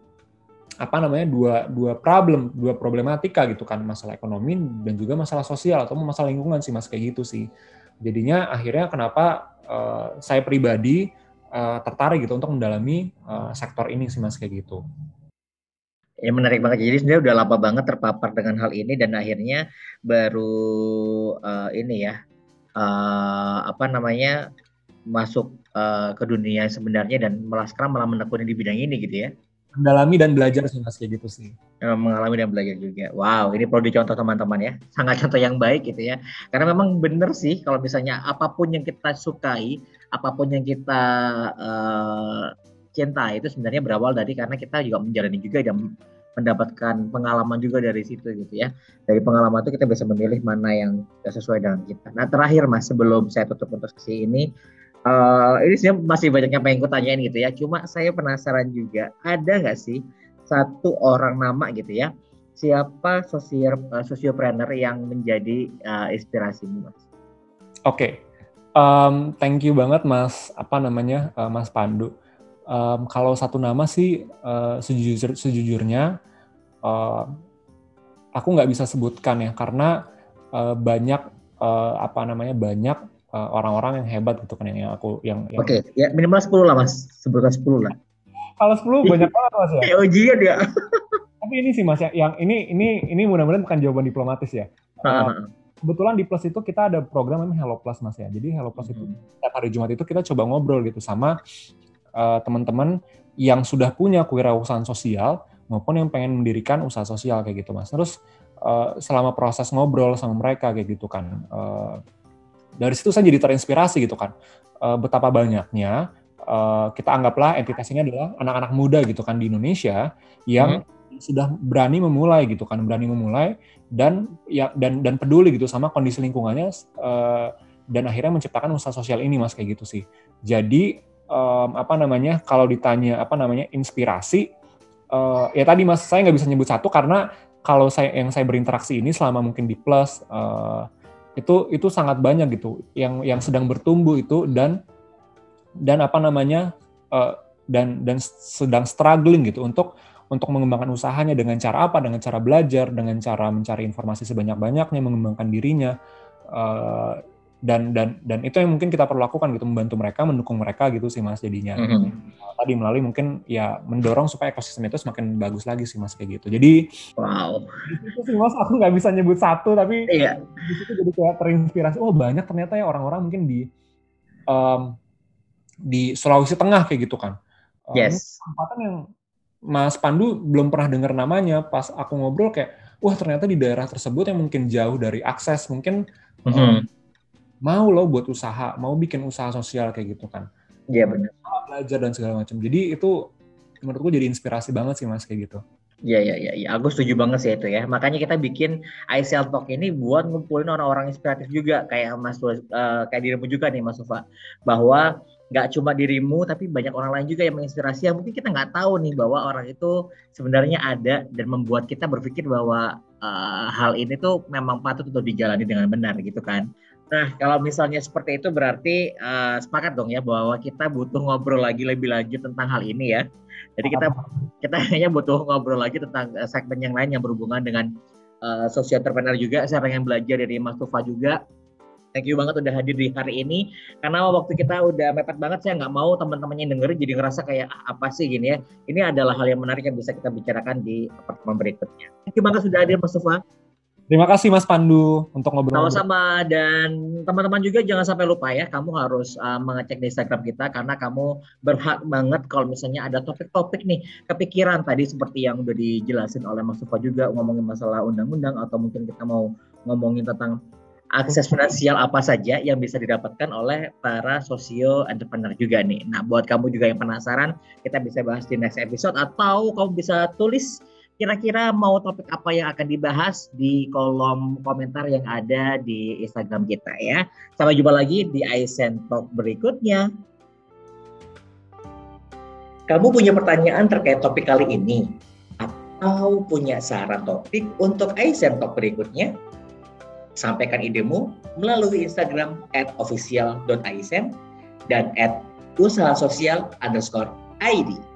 apa namanya dua dua problem dua problematika gitu kan, masalah ekonomi dan juga masalah sosial atau masalah lingkungan sih Mas, kayak gitu sih. Jadinya akhirnya kenapa uh, saya pribadi uh, tertarik gitu untuk mendalami uh, sektor ini sih Mas, kayak gitu. Ya menarik banget. Jadi sebenarnya udah lama banget terpapar dengan hal ini dan akhirnya baru uh, ini ya uh, apa namanya masuk uh, ke dunia sebenarnya dan malah sekarang malah menekuni di bidang ini gitu ya. Mendalami dan belajar sih Mas, kayak gitu sih. Mengalami dan belajar juga. Wow, ini perlu dicontoh teman-teman ya. Sangat contoh yang baik gitu ya. Karena memang benar sih kalau misalnya apapun yang kita sukai, apapun yang kita uh, cintai itu sebenarnya berawal dari karena kita juga menjalani juga dan mendapatkan pengalaman juga dari situ gitu ya. Dari pengalaman itu kita bisa memilih mana yang sesuai dengan kita. Nah terakhir Mas, sebelum saya tutup untuk sesi ini, Uh, ini sebenarnya masih banyak yang pengen gue tanyain gitu ya. Cuma saya penasaran juga, ada nggak sih satu orang nama gitu ya, siapa sosio uh, sosiopreneur yang menjadi uh, inspirasimu Mas? Oke, okay. um, thank you banget Mas. Apa namanya uh, Mas Pandu? Um, kalau satu nama sih uh, sejujur, sejujurnya uh, aku nggak bisa sebutkan ya, karena uh, banyak uh, apa namanya banyak. orang-orang yang hebat gitu kan yang aku yang, yang... Oke, okay. Ya minimal sepuluh lah Mas, sebutkan sepuluh lah. Kalau sepuluh banyak banget Mas ya. Ujian ya. Tapi ini sih Mas ya, yang ini ini ini mudah-mudahan bukan jawaban diplomatis ya. Uh, kebetulan di Plus itu kita ada program namanya Hello Plus Mas ya. Jadi Hello Plus hmm. itu setiap hari Jumat itu kita coba ngobrol gitu sama uh, teman-teman yang sudah punya kewirausahaan sosial maupun yang pengen mendirikan usaha sosial kayak gitu Mas. Terus uh, selama proses ngobrol sama mereka kayak gitu kan. Uh, Dari situ saya jadi terinspirasi gitu kan, uh, betapa banyaknya uh, kita anggaplah entitas ini adalah anak-anak muda gitu kan di Indonesia yang hmm. sudah berani memulai gitu kan, berani memulai dan ya dan dan peduli gitu sama kondisi lingkungannya uh, dan akhirnya menciptakan usaha sosial ini Mas, kayak gitu sih. Jadi um, apa namanya, kalau ditanya apa namanya inspirasi, uh, ya tadi mas saya nggak bisa nyebut satu karena kalau saya yang saya berinteraksi ini selama mungkin di Plus uh, itu itu sangat banyak gitu yang yang sedang bertumbuh itu dan dan apa namanya uh, dan dan sedang struggling gitu untuk untuk mengembangkan usahanya dengan cara apa, dengan cara belajar, dengan cara mencari informasi sebanyak-banyaknya, mengembangkan dirinya, uh, dan dan dan itu yang mungkin kita perlu lakukan gitu, membantu mereka, mendukung mereka gitu sih mas jadinya. Mm-hmm. Tadi melalui mungkin ya mendorong supaya ekosistem itu semakin bagus lagi sih mas kayak gitu. Jadi wow. Itu sih mas aku nggak bisa nyebut satu tapi yeah. Di situ jadi kayak terinspirasi. Oh banyak ternyata ya orang-orang mungkin di um, di Sulawesi Tengah kayak gitu kan. Um, yes. Tempatan yang Mas Pandu belum pernah dengar namanya, pas aku ngobrol kayak, wah ternyata di daerah tersebut yang mungkin jauh dari akses, mungkin mm-hmm. um, mau loh buat usaha, mau bikin usaha sosial kayak gitu kan. Iya yeah, benar. Belajar dan segala macam. Jadi itu menurutku jadi inspirasi banget sih mas kayak gitu. Iya, iya, iya. Ya. Aku setuju banget sih itu ya. Makanya kita bikin I S E A N Talk ini buat ngumpulin orang-orang inspiratif juga, kayak mas, uh, kayak dirimu juga nih mas Thufa, bahwa nggak cuma dirimu, tapi banyak orang lain juga yang menginspirasi yang mungkin kita nggak tahu nih bahwa orang itu sebenarnya ada dan membuat kita berpikir bahwa uh, hal ini tuh memang patut untuk dijalani dengan benar gitu kan. Nah kalau misalnya seperti itu berarti uh, sepakat dong ya bahwa kita butuh ngobrol lagi lebih lanjut tentang hal ini ya. Jadi kita kita hanya butuh ngobrol lagi tentang segmen yang lain yang berhubungan dengan uh, Sociopreneur juga. Saya pengen belajar dari Mas Thufa juga. Thank you banget udah hadir di hari ini, karena waktu kita udah mepet banget, saya nggak mau teman-temannya dengerin jadi ngerasa kayak apa sih gini ya. Ini adalah hal yang menarik yang bisa kita bicarakan di pertemuan berikutnya. Thank you banget sudah hadir Mas Thufa. Terima kasih Mas Pandu untuk ngobrol. Sama-sama, dan teman-teman juga jangan sampai lupa ya, kamu harus uh, mengecek di Instagram kita karena kamu berhak banget kalau misalnya ada topik-topik nih kepikiran tadi seperti yang udah dijelasin oleh Mas Thufa juga, ngomongin masalah undang-undang atau mungkin kita mau ngomongin tentang akses finansial apa saja yang bisa didapatkan oleh para sosio entrepreneur juga nih. Nah, buat kamu juga yang penasaran, kita bisa bahas di next episode atau kamu bisa tulis kira-kira mau topik apa yang akan dibahas di kolom komentar yang ada di Instagram kita ya. Sampai jumpa lagi di I S E A N Talk berikutnya. Kamu punya pertanyaan terkait topik kali ini atau punya saran topik untuk I S E A N Talk berikutnya? Sampaikan idemu melalui Instagram at official dot i s e a n dan at usaha sosial underscore i d.